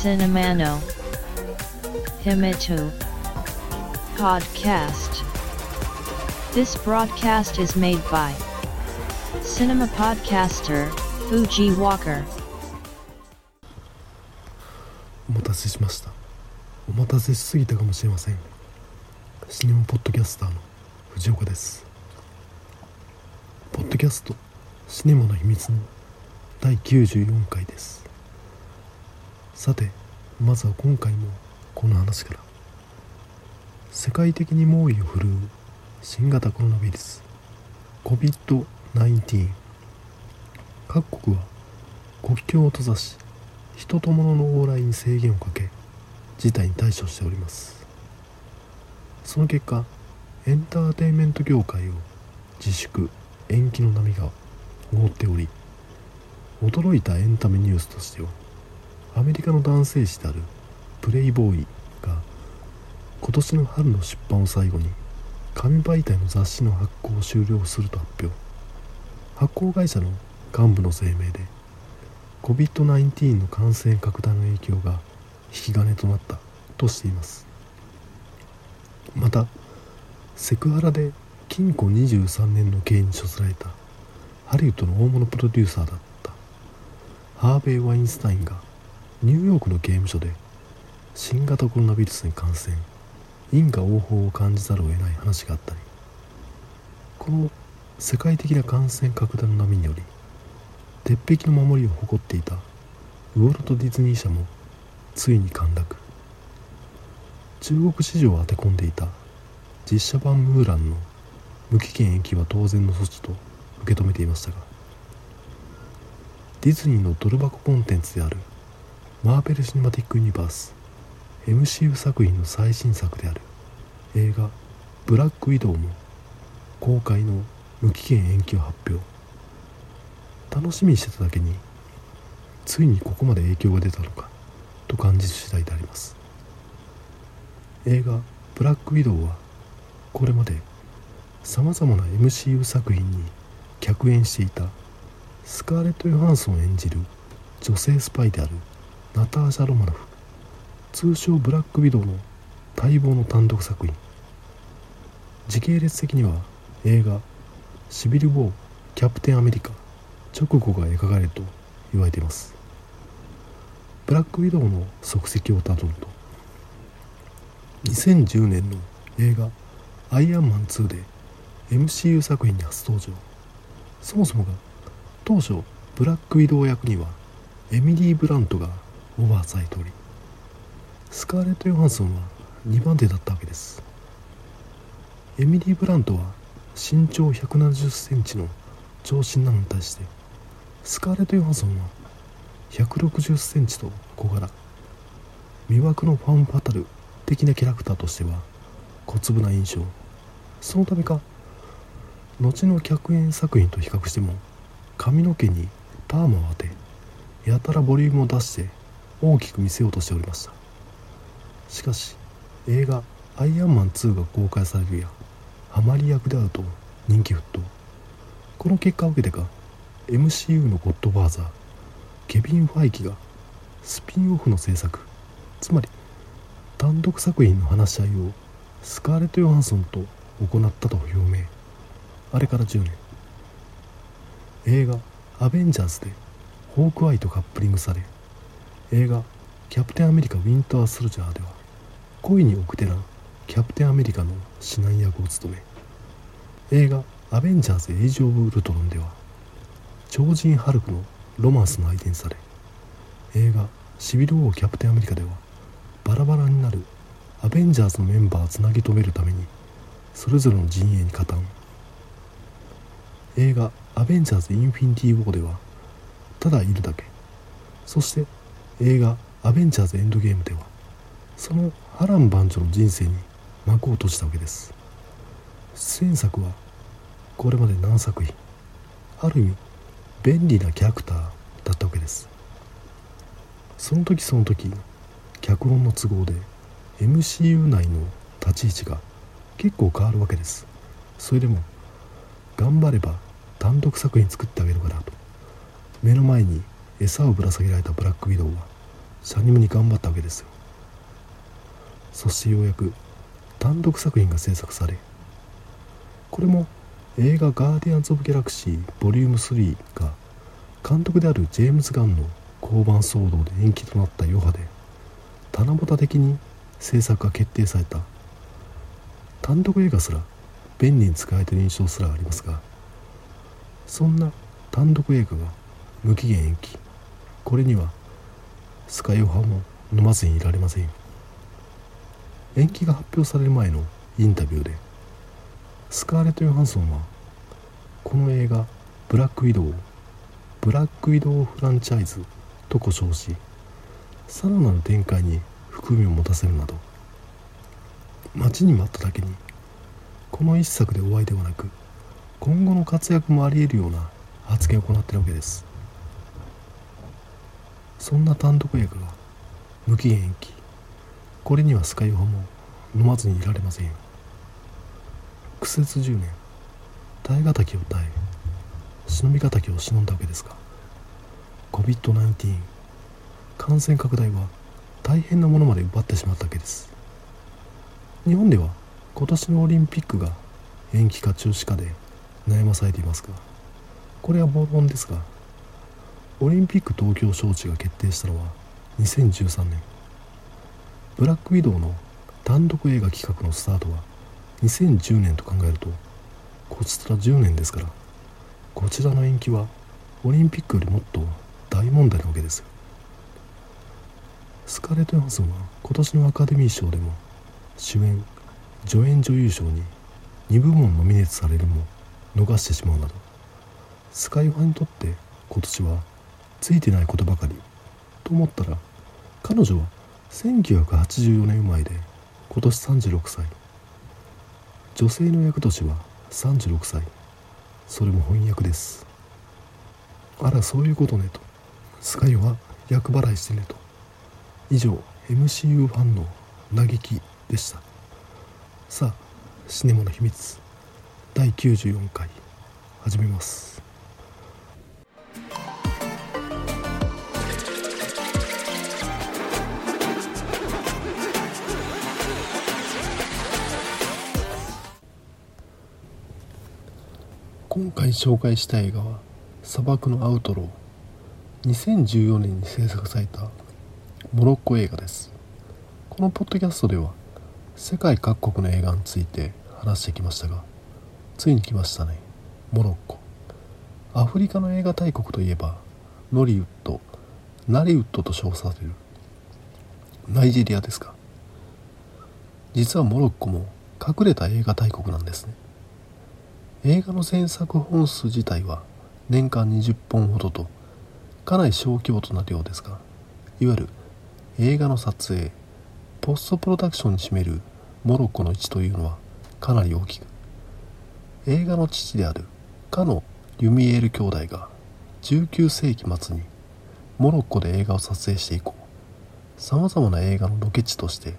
Cinemano Himitu Podcast. This broadcast is made by Cinema Podcaster Fuji Walker. お待たせしました。お待たせしすぎたかもしれません。シネマポッドキャスターの藤岡です。ポッドキャストシネマの秘密の第94回です。さて、まずは今回もこの話から。世界的に猛威を振るう新型コロナウイルス COVID-19。 各国は国境を閉ざし、人と物の往来に制限をかけ、事態に対処しております。その結果、エンターテインメント業界を自粛・延期の波が覆っており、驚いたエンタメニュースとしては、アメリカの男性誌であるプレイボーイが今年の春の出版を最後に紙媒体の雑誌の発行を終了すると発表。発行会社の幹部の声明で、 COVID-19 の感染拡大の影響が引き金となったとしています。また、セクハラで禁錮23年の刑に処せられたハリウッドの大物プロデューサーだったハーベイ・ワインスタインがニューヨークの刑務所で新型コロナウイルスに感染、因果応報を感じざるを得ない話があったり、この世界的な感染拡大の波により、鉄壁の守りを誇っていたウォルト・ディズニー社もついに陥落。中国市場を当て込んでいた実写版ムーランの無期限延期は当然の措置と受け止めていましたが、ディズニーのドル箱コンテンツであるMarvel Cinematic Universe MCU 作品の最新作である映画ブラックウィドウも公開の無期限延期を発表。楽しみにしてただけに、ついにここまで影響が出たのかと感じる次第であります。映画ブラックウィドウはこれまで様々な MCU 作品に客演していたスカーレット・ヨハンソンを演じる女性スパイであるナターシャ・ロマノフ、通称ブラックウィドウの待望の単独作品。時系列的には映画シビル・ウォー・キャプテン・アメリカ直後が描かれると言われています。ブラックウィドウの足跡をたどると、2010年の映画アイアンマン2で MCU 作品に初登場。そもそもが、当初ブラックウィドウ役にはエミリー・ブラントがオーバーされており、スカーレット・ヨハンソンは2番手だったわけです。エミリー・ブラントは身長170センチの長身なのに対して、スカーレット・ヨハンソンは160センチと小柄、魅惑のファン・ファタル的なキャラクターとしては小粒な印象。そのためか、後の客演作品と比較しても髪の毛にパーマを当て、やたらボリュームを出して大きく見せようとしておりました。しかし、映画アイアンマン2が公開されるや、ハマり役であると人気沸騰。この結果を受けてか、 MCU のゴッドファーザーケビン・ファイキがスピンオフの制作、つまり単独作品の話し合いをスカーレット・ヨハンソンと行ったと表明。あれから10年。映画アベンジャーズでホークアイとカップリングされ、映画キャプテン・アメリカ・ウィンター・ソルジャーでは恋に奥手なキャプテン・アメリカの指南役を務め、映画アベンジャーズ・エイジ・オブ・ウルトロンでは超人ハルクのロマンスの相手にされ、映画シビル・ウォー・キャプテン・アメリカではバラバラになるアベンジャーズのメンバーをつなぎ止めるためにそれぞれの陣営に加担。映画アベンジャーズ・インフィニティ・ウォーではただいるだけ。そして映画アベンジャーズエンドゲームでは、その波乱万丈の人生に幕を閉じたわけです。出演作はこれまで7作品、ある意味便利なキャラクターだったわけです。その時その時、脚本の都合で MCU 内の立ち位置が結構変わるわけです。それでも頑張れば単独作品作ってあげるからと、目の前に餌をぶら下げられたブラックウィドウはシャニムに頑張ったわけですよ。そしてようやく単独作品が制作され、これも映画ガーディアンズ・オブ・ギャラクシーボリューム3が監督であるジェームズ・ガンの降板騒動で延期となった余波で棚ぼた的に制作が決定された。単独映画すら便利に使えている印象すらありますが、そんな単独映画が無期限延期、これにはスカイオハも飲まずにいられません。延期が発表される前のインタビューでスカーレット・ヨハンソンはこの映画ブラックウィドウをブラックウィドウフランチャイズと呼称し、さらなる展開に含みを持たせるなど、待ちに待っただけにこの一作で終わりではなく今後の活躍もあり得るような発言を行っているわけです。そんな単独映画が無期限延期、これにはスカイオハも飲まずにいられませんよ。苦節10年耐え難きを耐え忍び難きを忍んだわけですが、 COVID-19 感染拡大は大変なものまで奪ってしまったわけです。日本では今年のオリンピックが延期か中止かで悩まされていますが、これは暴論ですが、オリンピック東京招致が決定したのは2013年、ブラックウィドウの単独映画企画のスタートは2010年と考えるとこちら10年ですから、こちらの延期はオリンピックよりもっと大問題なわけですよ。スカーレット・ヨハンソンは今年のアカデミー賞でも主演・助演女優賞に2部門ノミネートされるも逃してしまうなど、スカイオハにとって今年はついてないことばかりと思ったら、彼女は1984年生まれで今年36歳、女性の役年は36歳、それも翻訳です。あらそういうことねと、スカイオハ役払いしてねと。以上 MCU ファンの嘆きでした。さあ、シネマの秘密第94回始めます。今回紹介した映画は砂漠のアウトロー、2014年に制作されたモロッコ映画です。このポッドキャストでは世界各国の映画について話してきましたが、ついに来ましたね、モロッコ。アフリカの映画大国といえばノリウッド、ナリウッドと称されるナイジェリアですが、実はモロッコも隠れた映画大国なんですね。映画の制作本数自体は年間20本ほどとかなり小規模となるようですが、いわゆる映画の撮影、ポストプロダクションに占めるモロッコの位置というのはかなり大きく、映画の父であるかのリュミエール兄弟が19世紀末にモロッコで映画を撮影して以降、さまざまな映画のロケ地として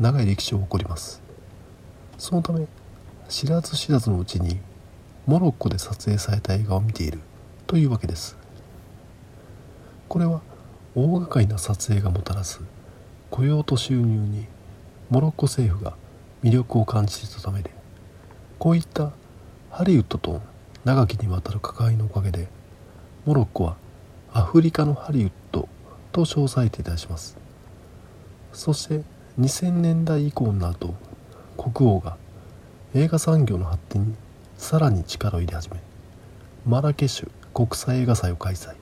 長い歴史を誇ります。そのため知らず知らずのうちにモロッコで撮影された映画を見ているというわけです。これは大掛かりな撮影がもたらす雇用と収入にモロッコ政府が魅力を感じていたためで、こういったハリウッドと長きにわたる関わりのおかげでモロッコはアフリカのハリウッドと称されていたします。そして2000年代以降になると国王が映画産業の発展にさらに力を入れ始め、マラケシュ国際映画祭を開催。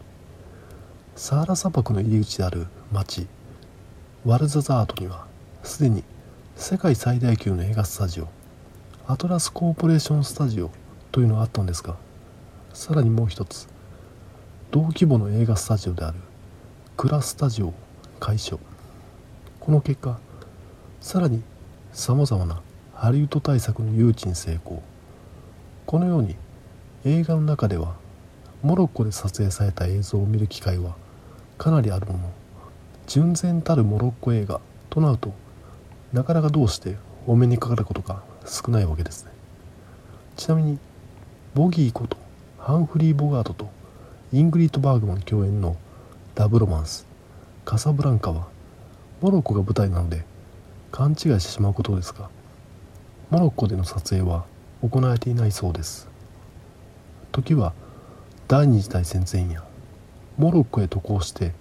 サハラ砂漠の入り口である町ワルザザートにはすでに世界最大級の映画スタジオアトラスコーポレーションスタジオというのがあったんですが、さらにもう一つ同規模の映画スタジオであるクラスタジオを開所。この結果、さらにさまざまなハリウッド大作の誘致に成功。このように映画の中ではモロッコで撮影された映像を見る機会はかなりあるもの、純然たるモロッコ映画となるとなかなかどうしてお目にかかることが少ないわけですね。ちなみにボギーことハンフリー・ボガートとイングリッド・バーグマン共演のラブロマンスカサブランカはモロッコが舞台なので勘違いしてしまうことですが、モロッコでの撮影は行われていないそうです。時は第二次大戦前夜、モロッコへ渡航して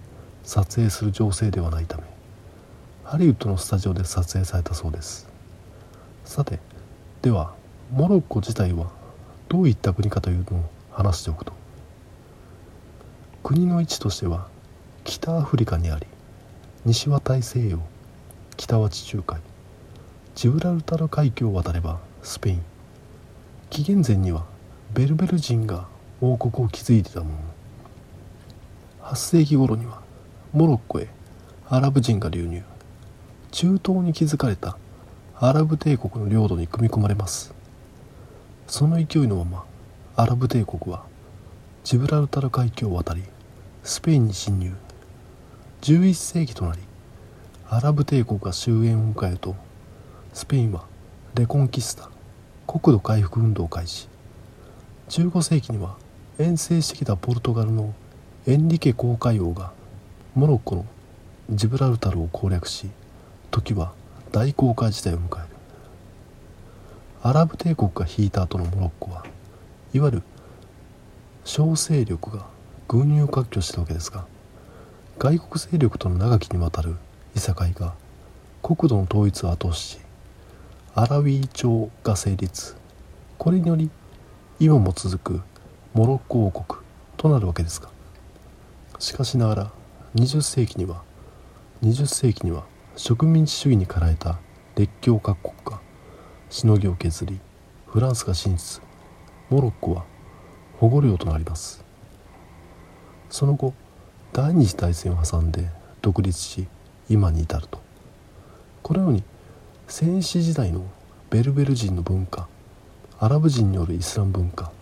撮影する情勢ではないためハリウッドのスタジオで撮影されたそうです。さて、ではモロッコ自体はどういった国かというのを話しておくと、国の位置としては北アフリカにあり、西は大西洋、北は地中海、ジブラルタル海峡を渡ればスペイン。紀元前にはベルベル人が王国を築いていたものの、8世紀頃にはモロッコへアラブ人が流入、中東に築かれたアラブ帝国の領土に組み込まれます。その勢いのままアラブ帝国はジブラルタル海峡を渡りスペインに侵入、11世紀となりアラブ帝国が終焉を迎えると、スペインはレコンキスタ、国土回復運動を開始。15世紀には遠征してきたポルトガルのエンリケ航海王がモロッコのジブラルタルを攻略し、時は大航海時代を迎える。アラブ帝国が引いた後のモロッコは、いわゆる小勢力が軍友割拠したわけですが、外国勢力との長きにわたるいさかいが国土の統一を後押しし、アラウィー朝が成立。これにより今も続くモロッコ王国となるわけですが、しかしながら20世紀には植民地主義に駆られた列強各国がしのぎを削り、フランスが進出、モロッコは保護領となります。その後第二次大戦を挟んで独立し、今に至ると。このように先史時代のベルベル人の文化、アラブ人によるイスラム文化、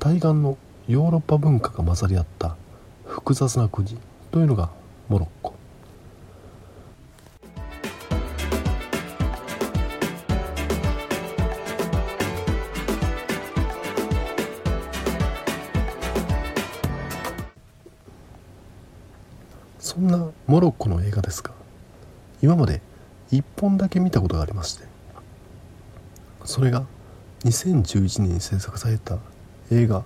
対岸のヨーロッパ文化が混ざり合った複雑な国というのがモロッコ。そんなモロッコの映画ですが、今まで1本だけ見たことがありまして、それが2011年に制作された映画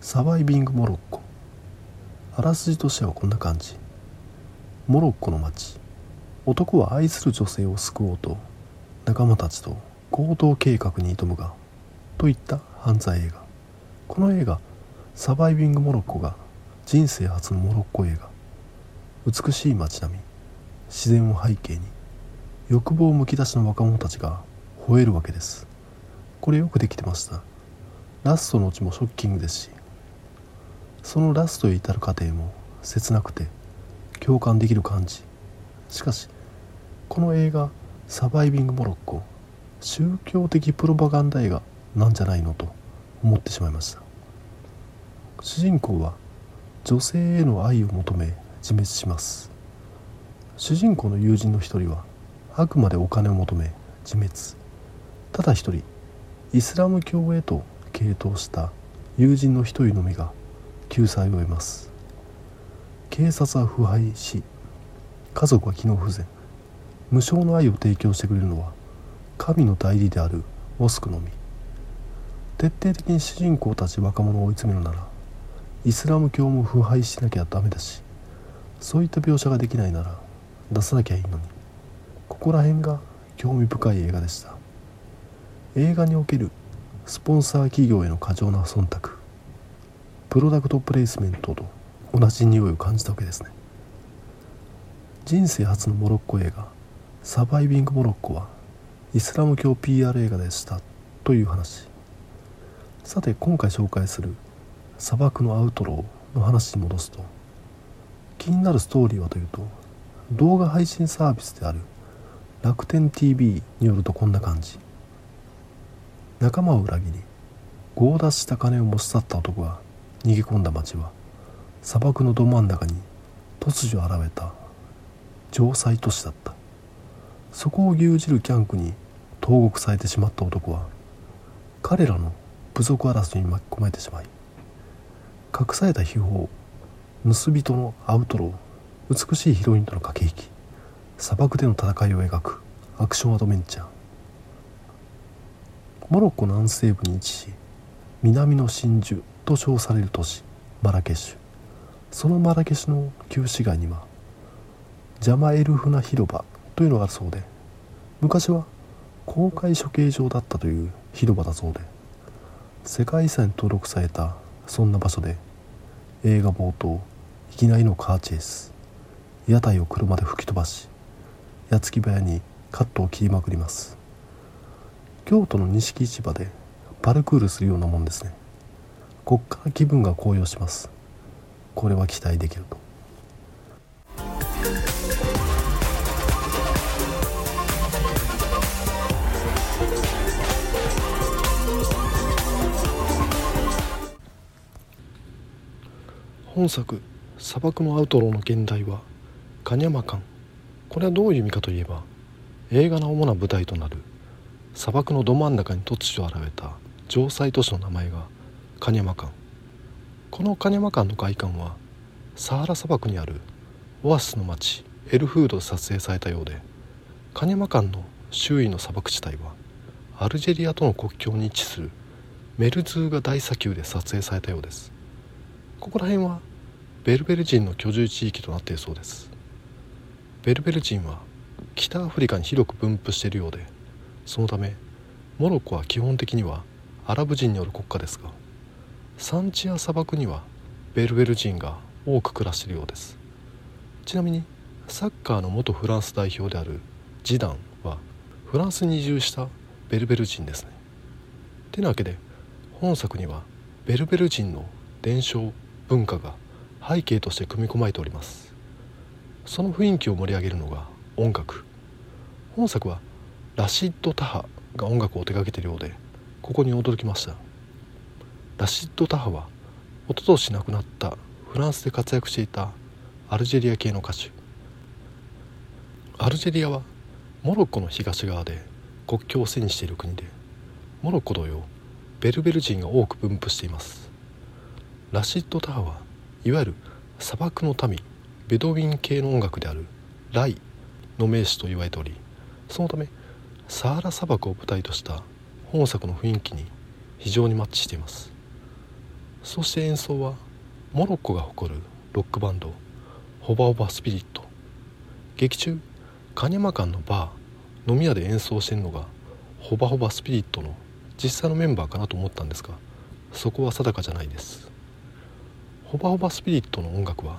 サバイビングモロッコ。あらすじとしてはこんな感じ。モロッコの街、男は愛する女性を救おうと仲間たちと行動計画に挑むが、といった犯罪映画。この映画サバイビングモロッコが人生初のモロッコ映画。美しい街並み、自然を背景に欲望むき出しの若者たちが吠えるわけです。これよくできてました。ラストのうちもショッキングですし、そのラストへ至る過程も切なくて共感できる感じ。しかしこの映画サバイビングモロッコ、宗教的プロパガンダ映画なんじゃないのと思ってしまいました。主人公は女性への愛を求め自滅します。主人公の友人の一人はあくまでお金を求め自滅。ただ一人、イスラム教へと傾倒した友人の一人のみが救済を得ます。警察は腐敗し、家族は機能不全。無償の愛を提供してくれるのは神の代理であるモスクのみ。徹底的に主人公たち若者を追い詰めるなら、イスラム教も腐敗しなきゃダメだし、そういった描写ができないなら出さなきゃいいのに。ここら辺が興味深い映画でした。映画におけるスポンサー企業への過剰な忖度、プロダクトプレイスメントと同じ匂いを感じたわけですね。人生初のモロッコ映画サバイビングモロッコはイスラム教 PR 映画でしたという話。さて、今回紹介する砂漠のアウトローの話に戻すと、気になるストーリーはというと、動画配信サービスである楽天 TV によるとこんな感じ。仲間を裏切り強奪した金を持ち去った男が逃げ込んだ街は、砂漠のど真ん中に突如現れた城塞都市だった。そこを牛耳るギャングに投獄されてしまった男は、彼らの部族争いに巻き込まれてしまい、隠された秘宝、盗人のアウトロー、美しいヒロインとの駆け引き、砂漠での戦いを描くアクションアドベンチャー。モロッコ南西部に位置し、南の真珠と称される都市マラケシュ。そのマラケシュの旧市街にはジャマエルフナ広場というのがあるそうで、昔は公開処刑場だったという広場だそうで、世界遺産に登録されたそんな場所で、映画冒頭いきなりのカーチェイス、屋台を車で吹き飛ばし、矢継ぎ早にカットを切りまくります。京都の錦市場でパルクールするようなもんですね。こっから気分が高揚します。これは期待できると。本作砂漠のアウトローの現代はカニャマカン。これはどういう意味かといえば、映画の主な舞台となる砂漠のど真ん中に突如現れた城塞都市の名前がカニャマカン。このカニャマカンの外観はサハラ砂漠にあるオアシスの町エルフードで撮影されたようで、カニャマカンの周囲の砂漠地帯はアルジェリアとの国境に位置するメルズーガ大砂丘で撮影されたようです。ここら辺はベルベル人の居住地域となっているそうです。ベルベル人は北アフリカに広く分布しているようで、そのためモロッコは基本的にはアラブ人による国家ですが、山地や砂漠にはベルベル人が多く暮らしているようです。ちなみにサッカーの元フランス代表であるジダンはフランスに移住したベルベル人ですね。てなわけで本作にはベルベル人の伝承文化が背景として組み込まれております。その雰囲気を盛り上げるのが音楽。本作はラシッド・タハが音楽を手掛けているようで、ここに驚きました。ラシッド・タハは一昨年亡くなったフランスで活躍していたアルジェリア系の歌手。アルジェリアはモロッコの東側で国境を背にしている国で、モロッコ同様ベルベル人が多く分布しています。ラシッド・タハはいわゆる砂漠の民ベドウィン系の音楽であるライの名手と言われており、そのためサハラ砂漠を舞台とした本作の雰囲気に非常にマッチしています。そして演奏はモロッコが誇るロックバンドホバホバスピリット。劇中カニャマカンのバー飲み屋で演奏しているのがホバホバスピリットの実際のメンバーかなと思ったんですが、そこは定かじゃないです。ホバホバスピリットの音楽は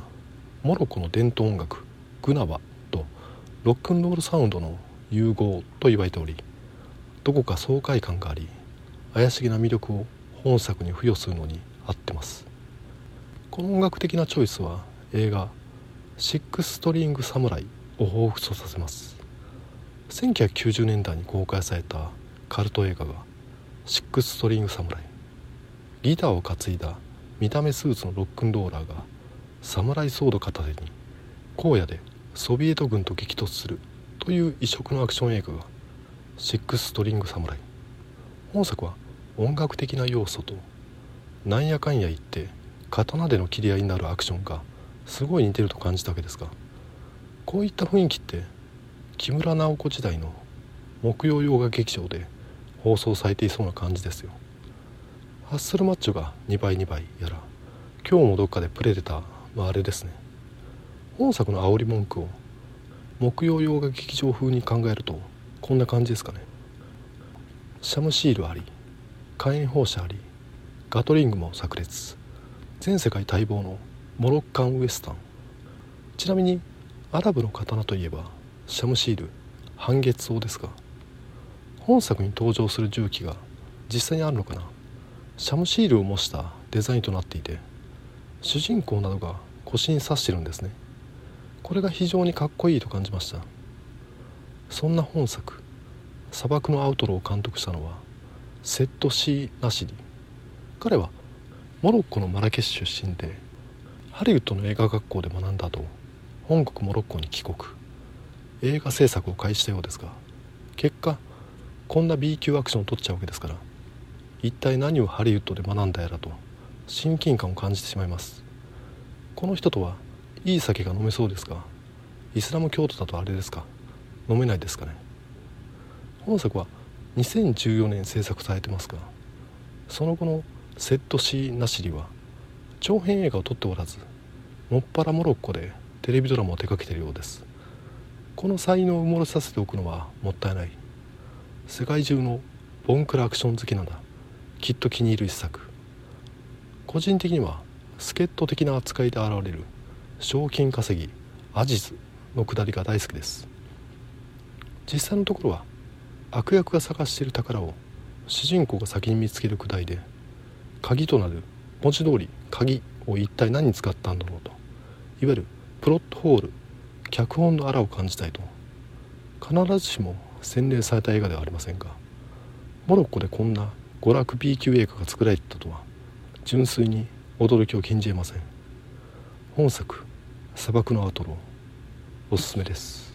モロッコの伝統音楽グナバとロックンロールサウンドの融合と言われており、どこか爽快感があり、怪しげな魅力を本作に付与するのに合ってます。この音楽的なチョイスは映画シックストリングサムライを彷彿とさせます。1990年代に公開されたカルト映画がシックストリングサムライ。ギターを担いだ見た目スーツのロックンローラーがサムライソード片手に荒野でソビエト軍と激突するという異色のアクション映画がシックストリングサムライ。本作は音楽的な要素となんやかんや言って刀での切り合いになるアクションがすごい似てると感じたわけですが、こういった雰囲気って木村直子時代の木曜洋画劇場で放送されていそうな感じですよ。ハッスルマッチョが2倍やら、今日もどっかでプレデター、あれですね。本作の煽り文句を木曜洋画劇場風に考えるとこんな感じですかね。シャムシールあり、火炎放射あり、ガトリングも炸裂、全世界待望のモロッカンウエスタン。ちなみにアラブの刀といえばシャムシール半月刀ですが、本作に登場する銃器が実際にあるのかな。シャムシールを模したデザインとなっていて、主人公などが腰に刺してるんですね。これが非常にかっこいいと感じました。そんな本作砂漠のアウトローを監督したのはセッド・シー・ナシリ。彼はモロッコのマラケシュ出身で、ハリウッドの映画学校で学んだ後、本国モロッコに帰国、映画制作を開始したようですが、結果こんな B 級アクションを撮っちゃうわけですから、一体何をハリウッドで学んだやらと親近感を感じてしまいます。この人とはいい酒が飲めそうですが、イスラム教徒だとあれですか、飲めないですかね。本作は2014年制作されてますが、その後のセットシー・ナシリは長編映画を撮っておらず、もっぱらモロッコでテレビドラマを手掛けているようです。この才能を埋もれさせておくのはもったいない。世界中のボンクラアクション好きならきっと気に入る一作。個人的には助っ人的な扱いで現れる賞金稼ぎアジズの下りが大好きです。実際のところは悪役が探している宝を主人公が先に見つけるくだりで、鍵となる文字通り鍵を一体何に使ったんだろうと、いわゆるプロットホール、脚本のあらを感じたいと。必ずしも洗練された映画ではありませんが、モロッコでこんな娯楽 B 級映画が作られていたとは純粋に驚きを禁じえません。本作砂漠のアトロ、おすすめです。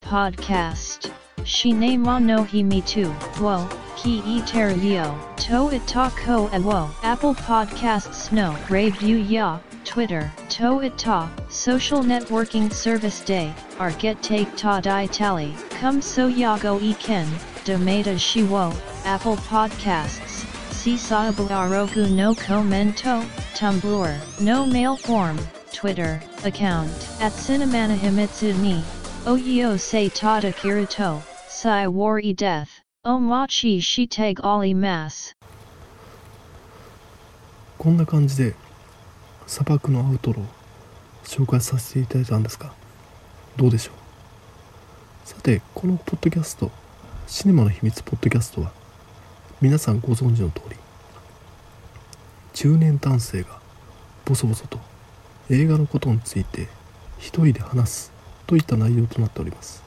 ポッドキャストShinema no himitu wo ki iteryo to itako awo Apple Podcasts no review ya Twitter to ita social networking service day our get take ta dai tally come so yago iken domata shiwo Apple Podcasts sisabu arogu no commento Tumblr no mail form Twitter account @cinemanahimitsu ni Oyo se tada kirito sai wari death omachi shiteg ali mas。 こんな感じで砂漠のアウトロを紹介させていただいたんですが、どうでしょう。さて、このポッドキャストシネマの秘密ポッドキャストは、皆さんご存知の通り、中年男性がボソボソと映画のことについて一人で話すといった内容となっております。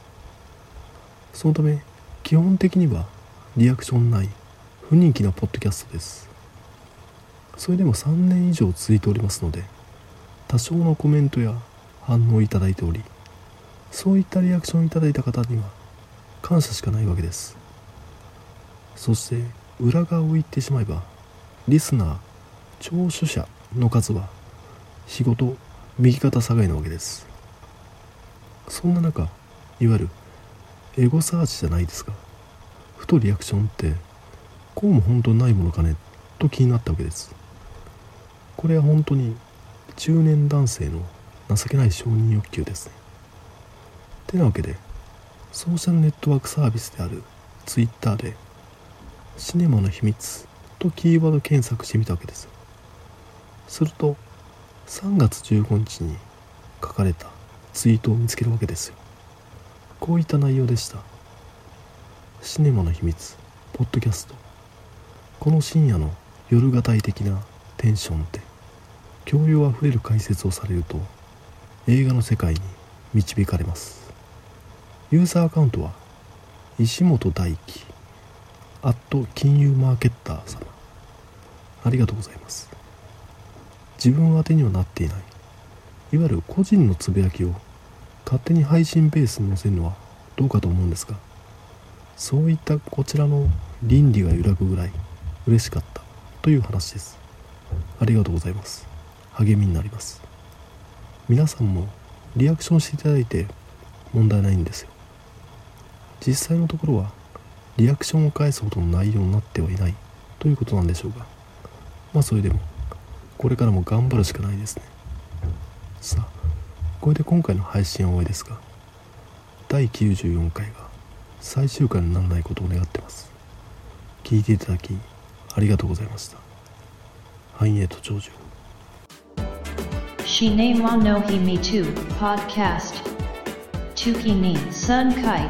そのため基本的にはリアクションない不人気なポッドキャストです。それでも3年以上続いておりますので、多少のコメントや反応をいただいており、そういったリアクションをいただいた方には感謝しかないわけです。そして裏側を言ってしまえば、リスナー聴取者の数は日ごと右肩下がりなわけです。そんな中、いわゆるエゴサーチじゃないですが、ふとリアクションってこうも本当ないものかねと気になったわけです。これは本当に中年男性の情けない承認欲求ですね。てなわけで、ソーシャルネットワークサービスであるツイッターでシネマの秘密とキーワード検索してみたわけです。すると3月15日に書かれたツイートを見つけるわけですよ。こういった内容でした。シネマの秘密ポッドキャスト、この深夜の夜がたい的なテンションで教養あふれる解説をされると、映画の世界に導かれます。ユーザーアカウントは石本大輝金融マーケッター様、ありがとうございます。自分宛てにはなっていない、いわゆる個人のつぶやきを勝手に配信ベースに載せるのはどうかと思うんですが、そういったこちらの倫理が揺らぐぐらい嬉しかったという話です。ありがとうございます。励みになります。皆さんもリアクションしていただいて問題ないんですよ。実際のところはリアクションを返すほどの内容になってはいないということなんでしょうが、それでもこれからも頑張るしかないですね。さあ、これで今回の配信は終わりですが、第94回が最終回にならないことを願ってます。聞いていただきありがとうございました。繁栄と長寿を。シネマの秘密ポッドキャスト、時に3回